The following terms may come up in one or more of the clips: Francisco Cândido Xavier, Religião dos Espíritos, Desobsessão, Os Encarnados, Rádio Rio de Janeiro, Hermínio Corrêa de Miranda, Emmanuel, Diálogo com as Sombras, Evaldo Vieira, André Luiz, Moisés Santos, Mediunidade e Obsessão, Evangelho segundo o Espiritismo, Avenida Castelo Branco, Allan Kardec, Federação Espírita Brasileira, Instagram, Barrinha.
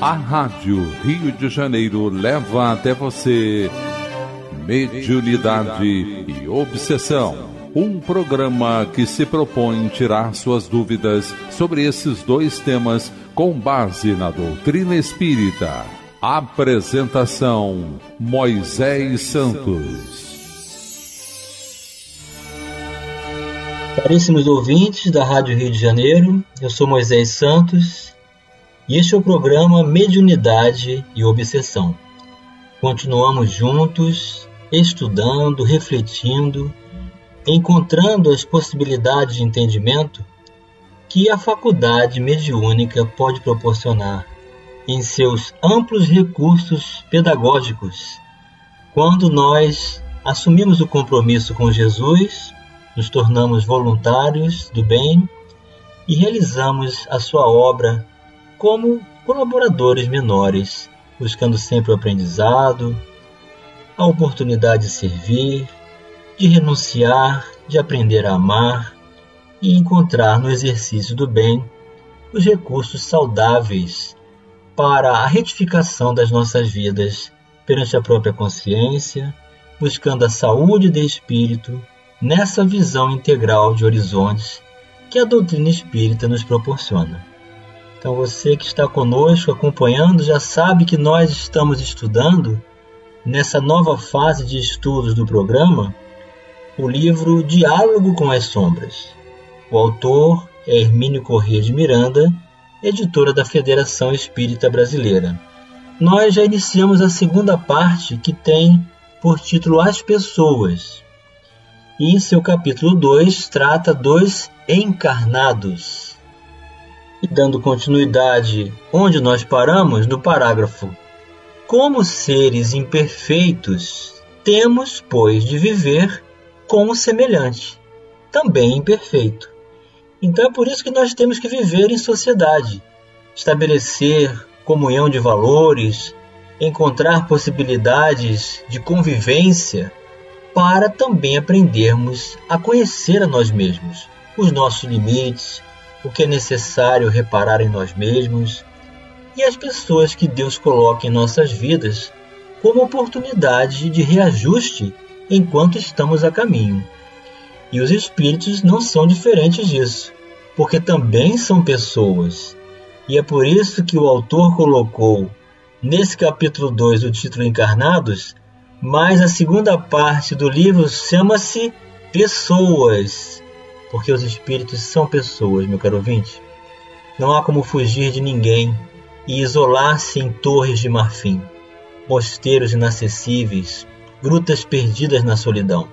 A Rádio Rio de Janeiro leva até você Mediunidade e Obsessão, um programa que se propõe tirar suas dúvidas sobre esses dois temas com base na doutrina espírita. Apresentação: Moisés Santos. Caríssimos ouvintes da Rádio Rio de Janeiro, eu sou Moisés Santos e este é o programa Mediunidade e Obsessão. Continuamos juntos, estudando, refletindo, encontrando as possibilidades de entendimento que a faculdade mediúnica pode proporcionar em seus amplos recursos pedagógicos, quando nós assumimos o compromisso com Jesus, nos tornamos voluntários do bem e realizamos a sua obra como colaboradores menores, buscando sempre o aprendizado, a oportunidade de servir, de renunciar, de aprender a amar e encontrar no exercício do bem os recursos saudáveis para a retificação das nossas vidas perante a própria consciência, buscando a saúde de espírito nessa visão integral de horizontes que a doutrina espírita nos proporciona. Então você que está conosco, acompanhando, já sabe que nós estamos estudando, nessa nova fase de estudos do programa, o livro Diálogo com as Sombras. O autor é Hermínio Corrêa de Miranda, editora da Federação Espírita Brasileira. Nós já iniciamos a segunda parte, que tem por título As Pessoas. E em seu capítulo 2 trata dos encarnados. E dando continuidade onde nós paramos, no parágrafo: como seres imperfeitos, temos, pois, de viver com o semelhante, também imperfeito. Então é por isso que nós temos que viver em sociedade, estabelecer comunhão de valores, encontrar possibilidades de convivência, para também aprendermos a conhecer a nós mesmos, os nossos limites, o que é necessário reparar em nós mesmos e as pessoas que Deus coloca em nossas vidas como oportunidade de reajuste enquanto estamos a caminho. E os espíritos não são diferentes disso, porque também são pessoas. E é por isso que o autor colocou nesse capítulo 2 o título Encarnados, mas a segunda parte do livro chama-se Pessoas, porque os espíritos são pessoas, meu caro ouvinte. Não há como fugir de ninguém e isolar-se em torres de marfim, mosteiros inacessíveis, grutas perdidas na solidão.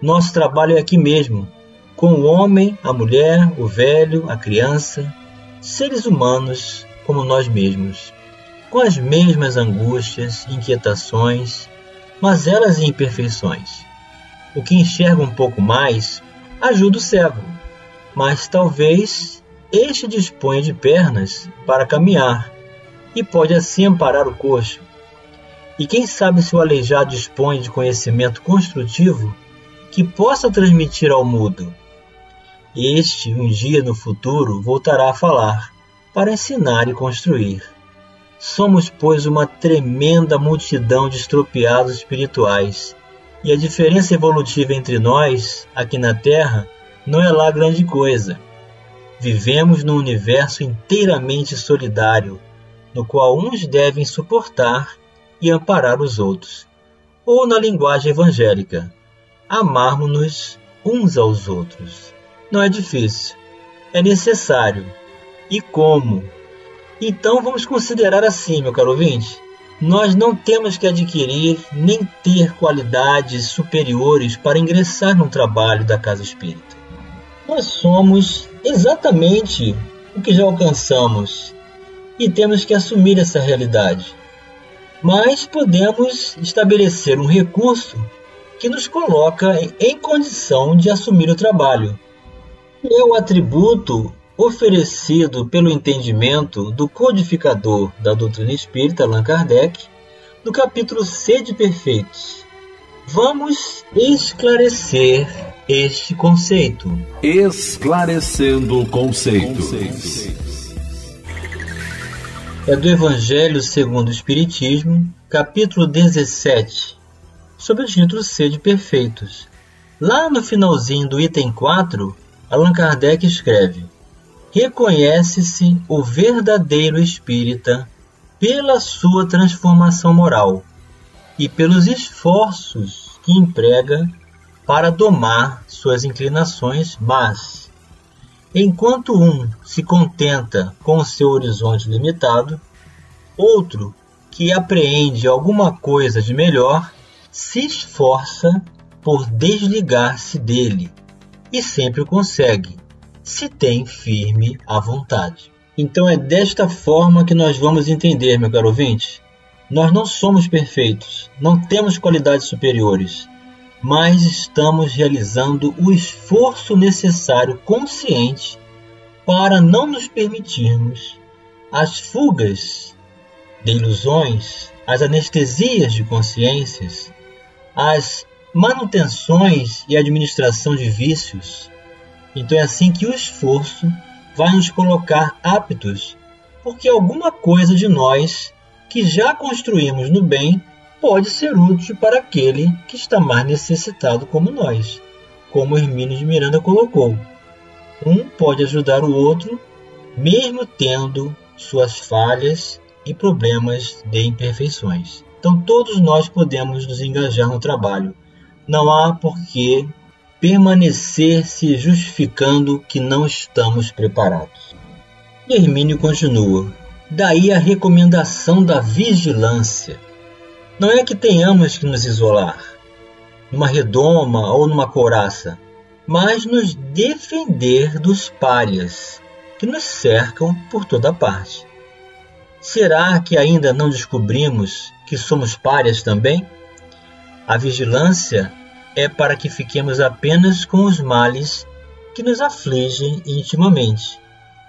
Nosso trabalho é aqui mesmo, com o homem, a mulher, o velho, a criança, seres humanos como nós mesmos, com as mesmas angústias, inquietações, mas elas em imperfeições. O que enxerga um pouco mais ajuda o cego, mas talvez este disponha de pernas para caminhar e pode assim amparar o coxo. E quem sabe se o aleijado dispõe de conhecimento construtivo que possa transmitir ao mudo. Este, um dia no futuro, voltará a falar para ensinar e construir. Somos, pois, uma tremenda multidão de estropiados espirituais, e a diferença evolutiva entre nós, aqui na Terra, não é lá grande coisa. Vivemos num universo inteiramente solidário, no qual uns devem suportar e amparar os outros, ou, na linguagem evangélica, amarmos-nos uns aos outros. Não é difícil, é necessário. E como? Então vamos considerar assim, meu caro ouvinte, nós não temos que adquirir nem ter qualidades superiores para ingressar no trabalho da Casa Espírita. Nós somos exatamente o que já alcançamos e temos que assumir essa realidade. Mas podemos estabelecer um recurso que nos coloca em condição de assumir o trabalho. É o atributo oferecido pelo entendimento do codificador da doutrina espírita, Allan Kardec, no capítulo C de Perfeitos. Vamos esclarecer este conceito. Esclarecendo o conceito. é do Evangelho segundo o Espiritismo, capítulo 17, sobre o título Sede Perfeitos. Lá no finalzinho do item 4, Allan Kardec escreve: reconhece-se o verdadeiro espírita pela sua transformação moral e pelos esforços que emprega para domar suas inclinações más. Enquanto um se contenta com o seu horizonte limitado, outro, que apreende alguma coisa de melhor, se esforça por desligar-se dele e sempre o consegue, se tem firme a vontade. Então é desta forma que nós vamos entender, meu caro ouvinte. Nós não somos perfeitos, não temos qualidades superiores, mas estamos realizando o esforço necessário consciente para não nos permitirmos as fugas de ilusões, as anestesias de consciências, as manutenções e administração de vícios. Então é assim que o esforço vai nos colocar aptos, porque alguma coisa de nós que já construímos no bem pode ser útil para aquele que está mais necessitado como nós, como Hermínio de Miranda colocou. Um pode ajudar o outro, mesmo tendo suas falhas e problemas de imperfeições. Então todos nós podemos nos engajar no trabalho. Não há por que permanecer se justificando que não estamos preparados. E Hermínio continua: daí a recomendação da vigilância. Não é que tenhamos que nos isolar numa redoma ou numa couraça, mas nos defender dos párias que nos cercam por toda parte. Será que ainda não descobrimos que somos párias também? A vigilância é para que fiquemos apenas com os males que nos afligem intimamente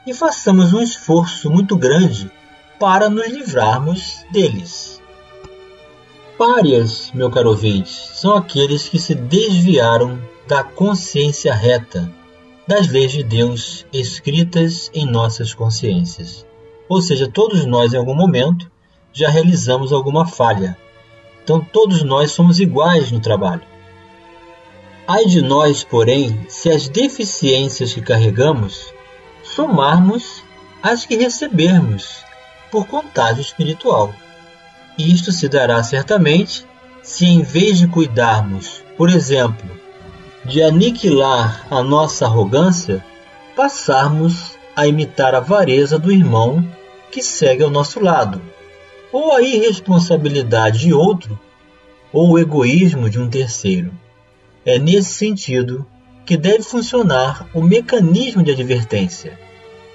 e façamos um esforço muito grande para nos livrarmos deles. Párias, meu caro ouvinte, são aqueles que se desviaram da consciência reta, das leis de Deus escritas em nossas consciências. Ou seja, todos nós em algum momento já realizamos alguma falha. Então todos nós somos iguais no trabalho. Ai de nós, porém, se as deficiências que carregamos somarmos as que recebermos por contágio espiritual. E isto se dará certamente se, em vez de cuidarmos, por exemplo, de aniquilar a nossa arrogância, passarmos a imitar a avareza do irmão que segue ao nosso lado, ou a irresponsabilidade de outro, ou o egoísmo de um terceiro. É nesse sentido que deve funcionar o mecanismo de advertência.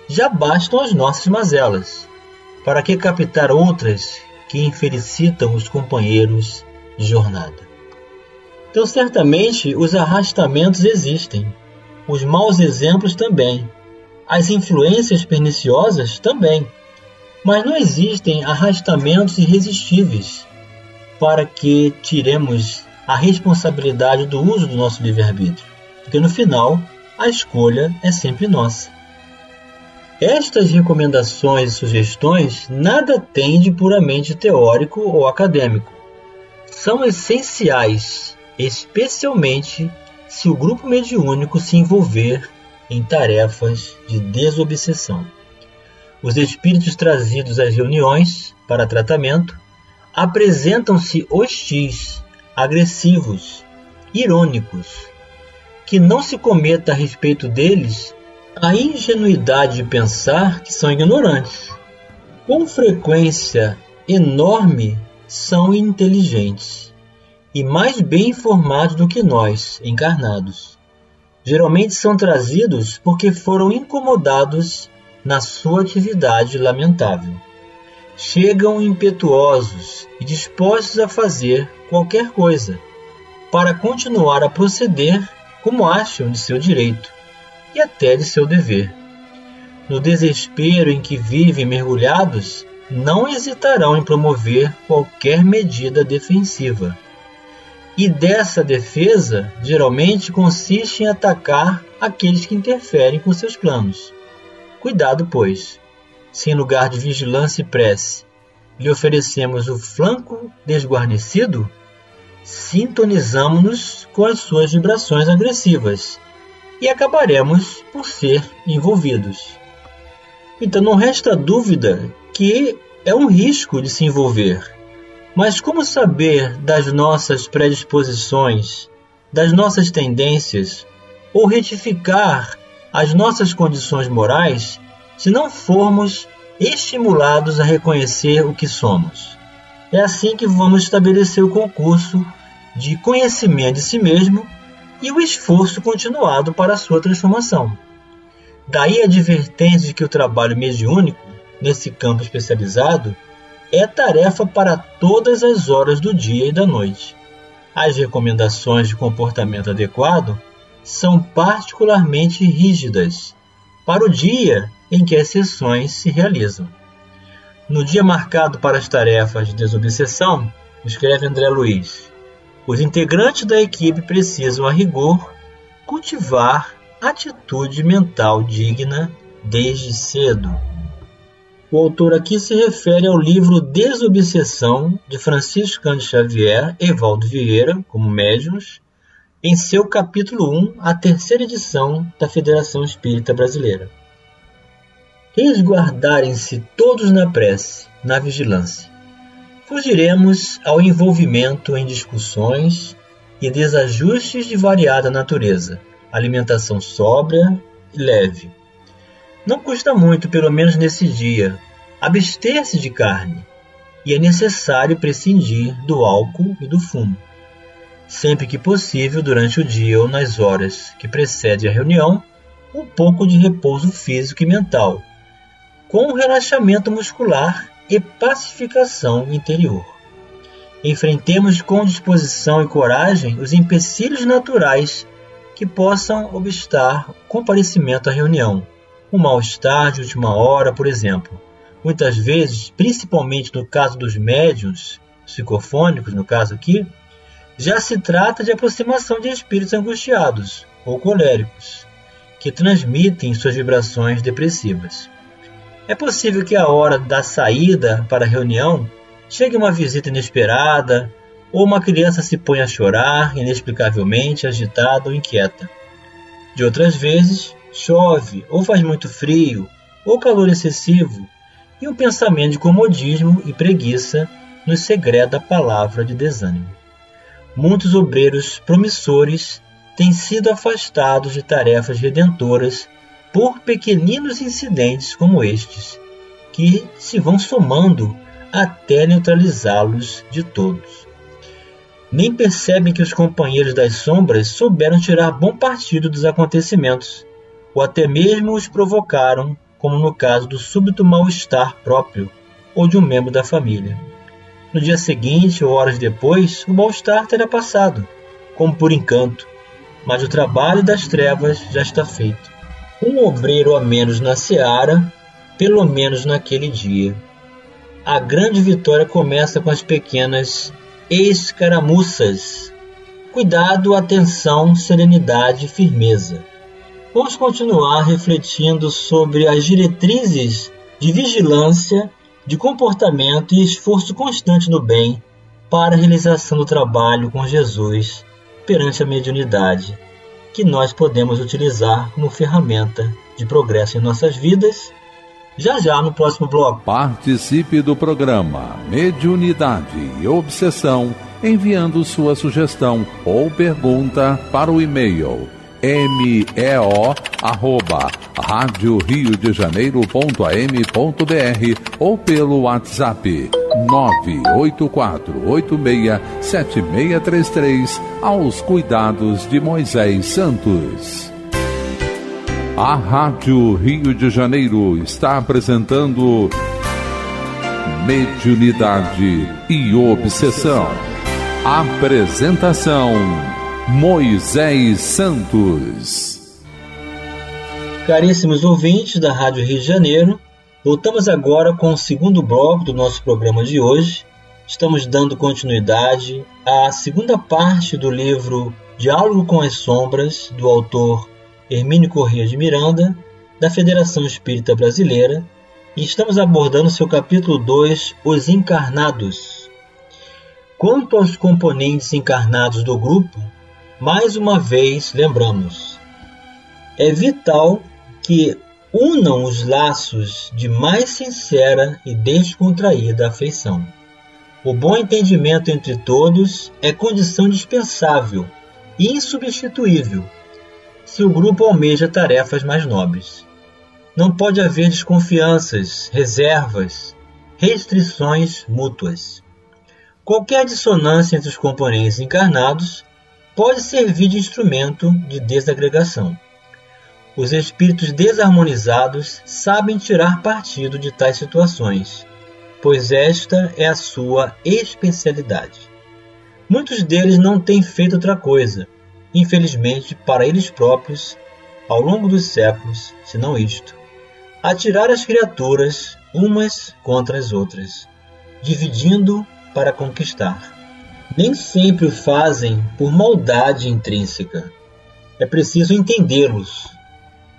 Já bastam as nossas mazelas. Para que captar outras que infelicitam os companheiros de jornada? Então, certamente, os arrastamentos existem, os maus exemplos também, as influências perniciosas também, mas não existem arrastamentos irresistíveis para que tiremos a responsabilidade do uso do nosso livre-arbítrio, porque no final a escolha é sempre nossa. Estas recomendações e sugestões nada têm de puramente teórico ou acadêmico. São essenciais, especialmente se o grupo mediúnico se envolver em tarefas de desobsessão. Os espíritos trazidos às reuniões para tratamento apresentam-se hostis, agressivos, irônicos. Que não se cometa a respeito deles a ingenuidade de pensar que são ignorantes. Com frequência enorme, são inteligentes e mais bem informados do que nós, encarnados. Geralmente são trazidos porque foram incomodados na sua atividade lamentável. Chegam impetuosos e dispostos a fazer qualquer coisa para continuar a proceder como acham de seu direito e até de seu dever. No desespero em que vivem mergulhados, não hesitarão em promover qualquer medida defensiva. E dessa defesa, geralmente, consiste em atacar aqueles que interferem com seus planos. Cuidado, pois. sem lugar de vigilância e prece, lhe oferecemos o flanco desguarnecido, sintonizamos-nos com as suas vibrações agressivas e acabaremos por ser envolvidos. Então não resta dúvida que é um risco de se envolver. Mas como saber das nossas predisposições, das nossas tendências, ou retificar as nossas condições morais se não formos estimulados a reconhecer o que somos? É assim que vamos estabelecer o concurso de conhecimento de si mesmo e o esforço continuado para a sua transformação. Daí a advertência de que o trabalho mediúnico, nesse campo especializado, é tarefa para todas as horas do dia e da noite. As recomendações de comportamento adequado são particularmente rígidas para o dia em que as sessões se realizam. No dia marcado para as tarefas de desobsessão, escreve André Luiz, os integrantes da equipe precisam, a rigor, cultivar atitude mental digna desde cedo. O autor aqui se refere ao livro Desobsessão, de Francisco Cândido Xavier e Evaldo Vieira, como médiuns, em seu capítulo 1, a terceira edição da Federação Espírita Brasileira. Resguardarem-se todos na prece, na vigilância. Fugiremos ao envolvimento em discussões e desajustes de variada natureza, alimentação sóbria e leve. Não custa muito, pelo menos nesse dia, abster-se de carne, e é necessário prescindir do álcool e do fumo. Sempre que possível, durante o dia ou nas horas que precede a reunião, um pouco de repouso físico e mental, com relaxamento muscular e pacificação interior. Enfrentemos com disposição e coragem os empecilhos naturais que possam obstar o comparecimento à reunião. Um mal-estar de última hora, por exemplo. Muitas vezes, principalmente no caso dos médiuns psicofônicos, no caso aqui, já se trata de aproximação de espíritos angustiados ou coléricos, que transmitem suas vibrações depressivas. É possível que a hora da saída para a reunião chegue uma visita inesperada ou uma criança se ponha a chorar, inexplicavelmente agitada ou inquieta. De outras vezes, chove, ou faz muito frio, ou calor excessivo, e um pensamento de comodismo e preguiça nos segreda a palavra de desânimo. Muitos obreiros promissores têm sido afastados de tarefas redentoras por pequeninos incidentes como estes, que se vão somando até neutralizá-los de todos. Nem percebem que os companheiros das sombras souberam tirar bom partido dos acontecimentos, ou até mesmo os provocaram, como no caso do súbito mal-estar próprio ou de um membro da família. No dia seguinte ou horas depois, o mal-estar terá passado, como por encanto, mas o trabalho das trevas já está feito. Um obreiro a menos na seara, pelo menos naquele dia. A grande vitória começa com as pequenas escaramuças. Cuidado, atenção, serenidade e firmeza. Vamos continuar refletindo sobre as diretrizes de vigilância, de comportamento e esforço constante no bem para a realização do trabalho com Jesus perante a mediunidade, que nós podemos utilizar como ferramenta de progresso em nossas vidas. Já no próximo bloco. Participe do programa Mediunidade e Obsessão, enviando sua sugestão ou pergunta para o e-mail meo@radioriodejaneiro.am.br ou pelo WhatsApp 984867633, aos cuidados de Moisés Santos. A Rádio Rio de Janeiro está apresentando Mediunidade e Obsessão. Apresentação Moisés Santos. Caríssimos ouvintes da Rádio Rio de Janeiro, voltamos agora com o segundo bloco do nosso programa de hoje. Estamos dando continuidade à segunda parte do livro Diálogo com as Sombras, do autor Hermínio Corrêa de Miranda, da Federação Espírita Brasileira, E estamos abordando seu capítulo 2, Os Encarnados. Quanto aos componentes encarnados do grupo, mais uma vez lembramos, é vital que unam os laços de mais sincera e descontraída afeição. O bom entendimento entre todos é condição dispensável e insubstituível se o grupo almeja tarefas mais nobres. Não pode haver desconfianças, reservas, restrições mútuas. Qualquer dissonância entre os componentes encarnados pode servir de instrumento de desagregação. Os espíritos desarmonizados sabem tirar partido de tais situações, pois esta é a sua especialidade. Muitos deles não têm feito outra coisa, infelizmente para eles próprios, ao longo dos séculos, senão isto: atirar as criaturas umas contra as outras, dividindo para conquistar. Nem sempre o fazem por maldade intrínseca. É preciso entendê-los.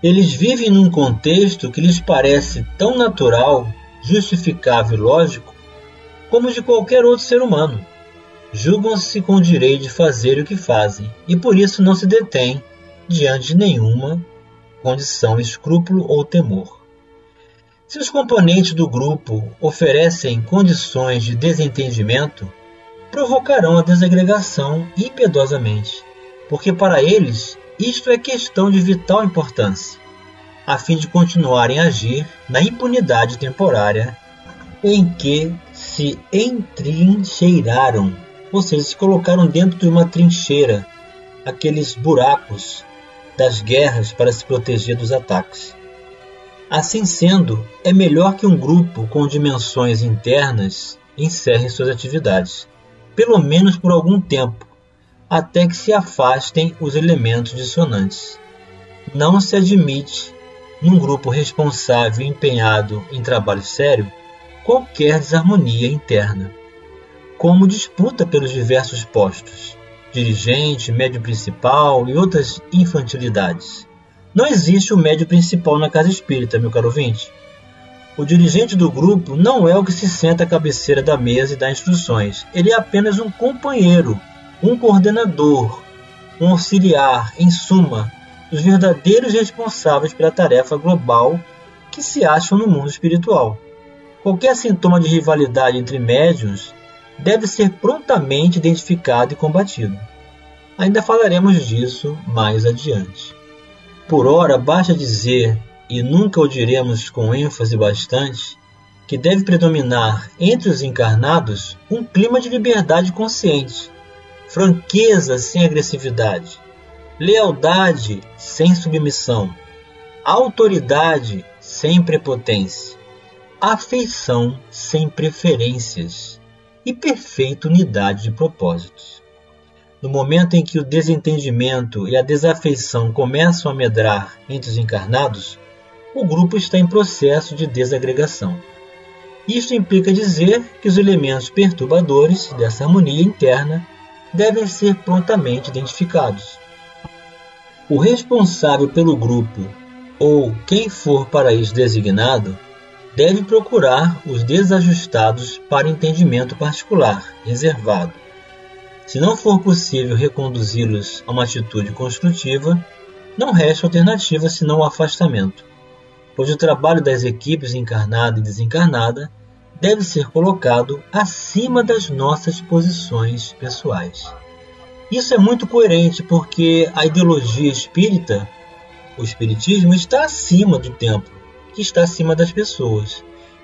Eles vivem num contexto que lhes parece tão natural, justificável e lógico, como de qualquer outro ser humano. Julgam-se com o direito de fazer o que fazem e por isso não se detêm diante de nenhuma condição, escrúpulo ou temor. Se os componentes do grupo oferecem condições de desentendimento, provocarão a desagregação impiedosamente, porque para eles isto é questão de vital importância, a fim de continuarem a agir na impunidade temporária em que se entrincheiraram, ou seja, se colocaram dentro de uma trincheira, aqueles buracos das guerras para se proteger dos ataques. Assim sendo, é melhor que um grupo com dimensões internas encerre suas atividades, pelo menos por algum tempo, até que se afastem os elementos dissonantes. Não se admite, num grupo responsável e empenhado em trabalho sério, qualquer desarmonia interna, como disputa pelos diversos postos, dirigente, médio principal e outras infantilidades. Não existe o médio principal na casa espírita, meu caro ouvinte. O dirigente do grupo não é o que se senta à cabeceira da mesa e dá instruções. Ele é apenas um companheiro, um coordenador, um auxiliar, em suma, dos verdadeiros responsáveis pela tarefa global que se acham no mundo espiritual. Qualquer sintoma de rivalidade entre médiuns deve ser prontamente identificado e combatido. Ainda falaremos disso mais adiante. Por ora, basta dizer, e nunca o diremos com ênfase bastante, que deve predominar entre os encarnados um clima de liberdade consciente, franqueza sem agressividade, lealdade sem submissão, autoridade sem prepotência, afeição sem preferências e perfeita unidade de propósitos. No momento em que o desentendimento e a desafeição começam a medrar entre os encarnados, o grupo está em processo de desagregação. Isto implica dizer que os elementos perturbadores dessa harmonia interna devem ser prontamente identificados. O responsável pelo grupo, ou quem for para isso designado, deve procurar os desajustados para entendimento particular, reservado. Se não for possível reconduzi-los a uma atitude construtiva, não resta alternativa senão o afastamento, pois o trabalho das equipes encarnada e desencarnada deve ser colocado acima das nossas posições pessoais. Isso é muito coerente porque a ideologia espírita, o espiritismo, está acima do tempo, que está acima das pessoas.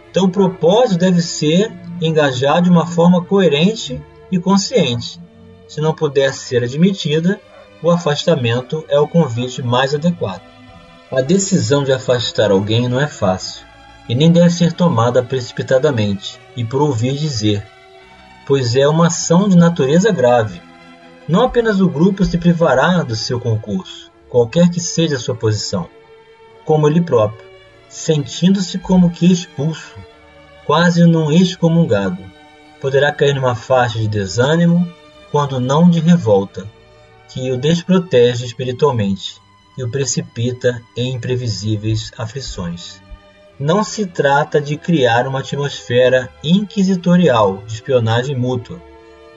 Então o propósito deve ser engajado de uma forma coerente e consciente. Se não puder ser admitida, o afastamento é o convite mais adequado. A decisão de afastar alguém não é fácil, e nem deve ser tomada precipitadamente e por ouvir dizer, pois é uma ação de natureza grave. Não apenas o grupo se privará do seu concurso, qualquer que seja a sua posição, como ele próprio, sentindo-se como que expulso, quase num excomungado. Poderá cair numa faixa de desânimo, quando não de revolta, que o desprotege espiritualmente e o precipita em imprevisíveis aflições. Não se trata de criar uma atmosfera inquisitorial de espionagem mútua,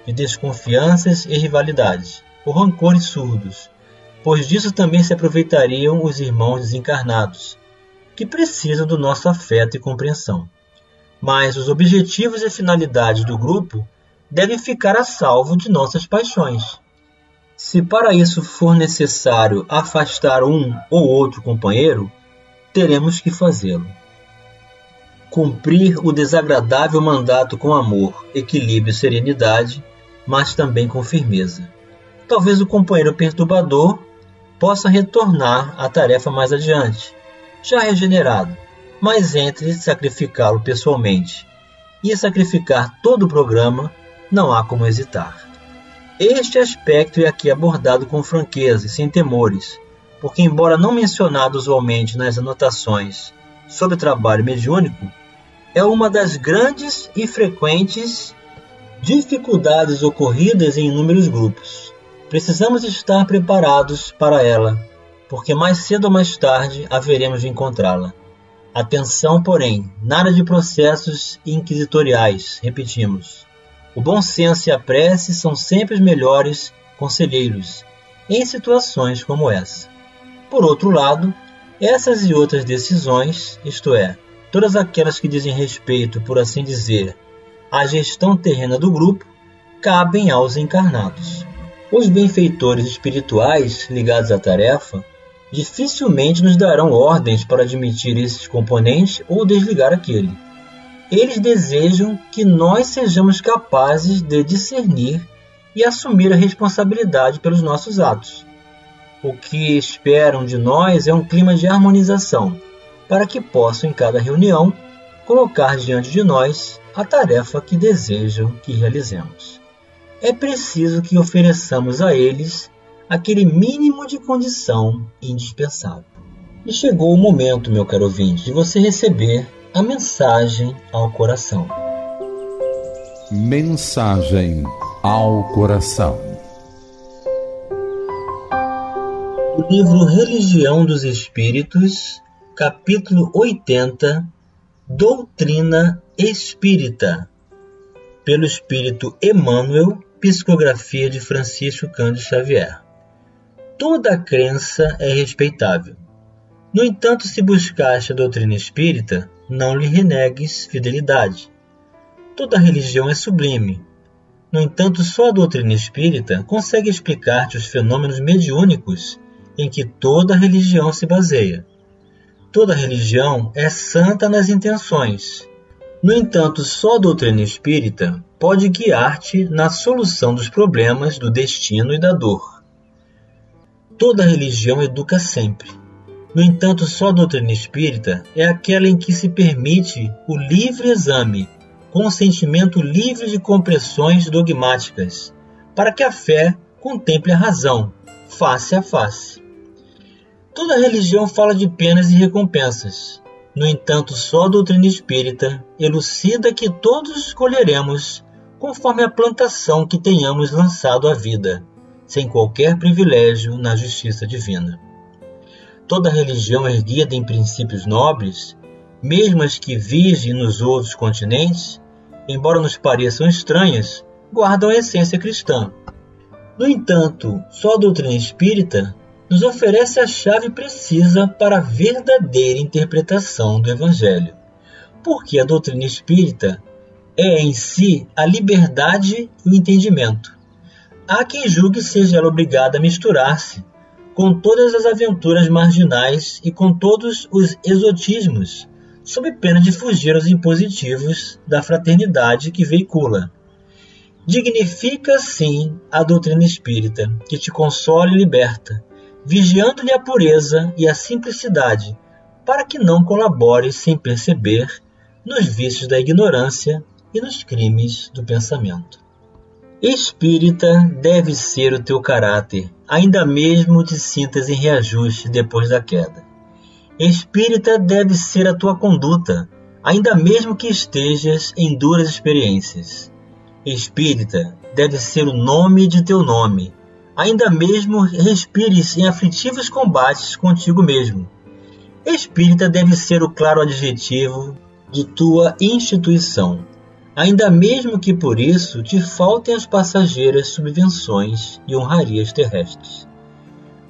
de desconfianças e rivalidades, ou rancores surdos, pois disso também se aproveitariam os irmãos desencarnados, que precisam do nosso afeto e compreensão. Mas os objetivos e finalidades do grupo devem ficar a salvo de nossas paixões. Se para isso for necessário afastar um ou outro companheiro, teremos que fazê-lo. Cumprir o desagradável mandato com amor, equilíbrio e serenidade, mas também com firmeza. Talvez o companheiro perturbador possa retornar à tarefa mais adiante, já regenerado, mas entre sacrificá-lo pessoalmente e sacrificar todo o programa, não há como hesitar. Este aspecto é aqui abordado com franqueza e sem temores, porque embora não mencionado usualmente nas anotações sobre o trabalho mediúnico, é uma das grandes e frequentes dificuldades ocorridas em inúmeros grupos. Precisamos estar preparados para ela, porque mais cedo ou mais tarde haveremos de encontrá-la. Atenção, porém, nada de processos inquisitoriais, repetimos. O bom senso e a prece são sempre os melhores conselheiros em situações como essa. Por outro lado, essas e outras decisões, isto é, todas aquelas que dizem respeito, por assim dizer, à gestão terrena do grupo, cabem aos encarnados. Os benfeitores espirituais ligados à tarefa dificilmente nos darão ordens para admitir esses componentes ou desligar aquele. Eles desejam que nós sejamos capazes de discernir e assumir a responsabilidade pelos nossos atos. O que esperam de nós é um clima de harmonização, para que possam, em cada reunião, colocar diante de nós a tarefa que desejam que realizemos. É preciso que ofereçamos a eles aquele mínimo de condição indispensável. E chegou o momento, meu caro ouvinte, de você receber a mensagem ao coração. Mensagem ao coração. O livro Religião dos Espíritos, capítulo 80, Doutrina Espírita, pelo Espírito Emmanuel, psicografia de Francisco Cândido Xavier. Toda crença é respeitável. No entanto, se buscaste a doutrina espírita, não lhe renegues fidelidade. Toda religião é sublime. No entanto, só a doutrina espírita consegue explicar-te os fenômenos mediúnicos em que toda religião se baseia. Toda religião é santa nas intenções. No entanto, só a doutrina espírita pode guiar-te na solução dos problemas do destino e da dor. Toda religião educa sempre. No entanto, só a doutrina espírita é aquela em que se permite o livre exame, com o sentimento livre de compressões dogmáticas, para que a fé contemple a razão, face a face. Toda religião fala de penas e recompensas. No entanto, só a doutrina espírita elucida que todos escolheremos conforme a plantação que tenhamos lançado à vida, sem qualquer privilégio na justiça divina. Toda religião erguida em princípios nobres, mesmo as que vigem nos outros continentes, embora nos pareçam estranhas, guardam a essência cristã. No entanto, só a doutrina espírita nos oferece a chave precisa para a verdadeira interpretação do Evangelho, porque a doutrina espírita é em si a liberdade e o entendimento. Há quem julgue seja ela obrigada a misturar-se com todas as aventuras marginais e com todos os exotismos, sob pena de fugir aos impositivos da fraternidade que veicula. Dignifica, sim, a doutrina espírita, que te consola e liberta, vigiando-lhe a pureza e a simplicidade, para que não colabores sem perceber nos vícios da ignorância e nos crimes do pensamento. Espírita deve ser o teu caráter, ainda mesmo te sintas em reajuste depois da queda. Espírita deve ser a tua conduta, ainda mesmo que estejas em duras experiências. Espírita deve ser o nome de teu nome, ainda mesmo respires em aflitivos combates contigo mesmo. Espírita deve ser o claro adjetivo de tua instituição, ainda mesmo que por isso te faltem as passageiras subvenções e honrarias terrestres.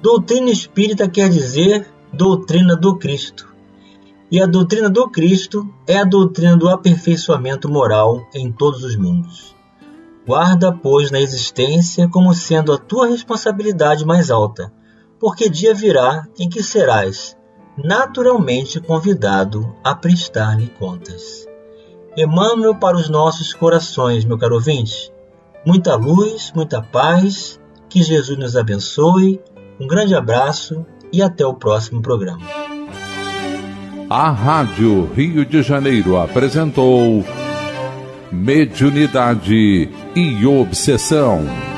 Doutrina espírita quer dizer doutrina do Cristo, e a doutrina do Cristo é a doutrina do aperfeiçoamento moral em todos os mundos. Guarda, pois, na existência como sendo a tua responsabilidade mais alta, porque dia virá em que serás naturalmente convidado a prestar-lhe contas. Emmanuel para os nossos corações, meu caro ouvinte. Muita luz, muita paz, que Jesus nos abençoe, um grande abraço e até o próximo programa. A Rádio Rio de Janeiro apresentou Mediunidade e Obsessão.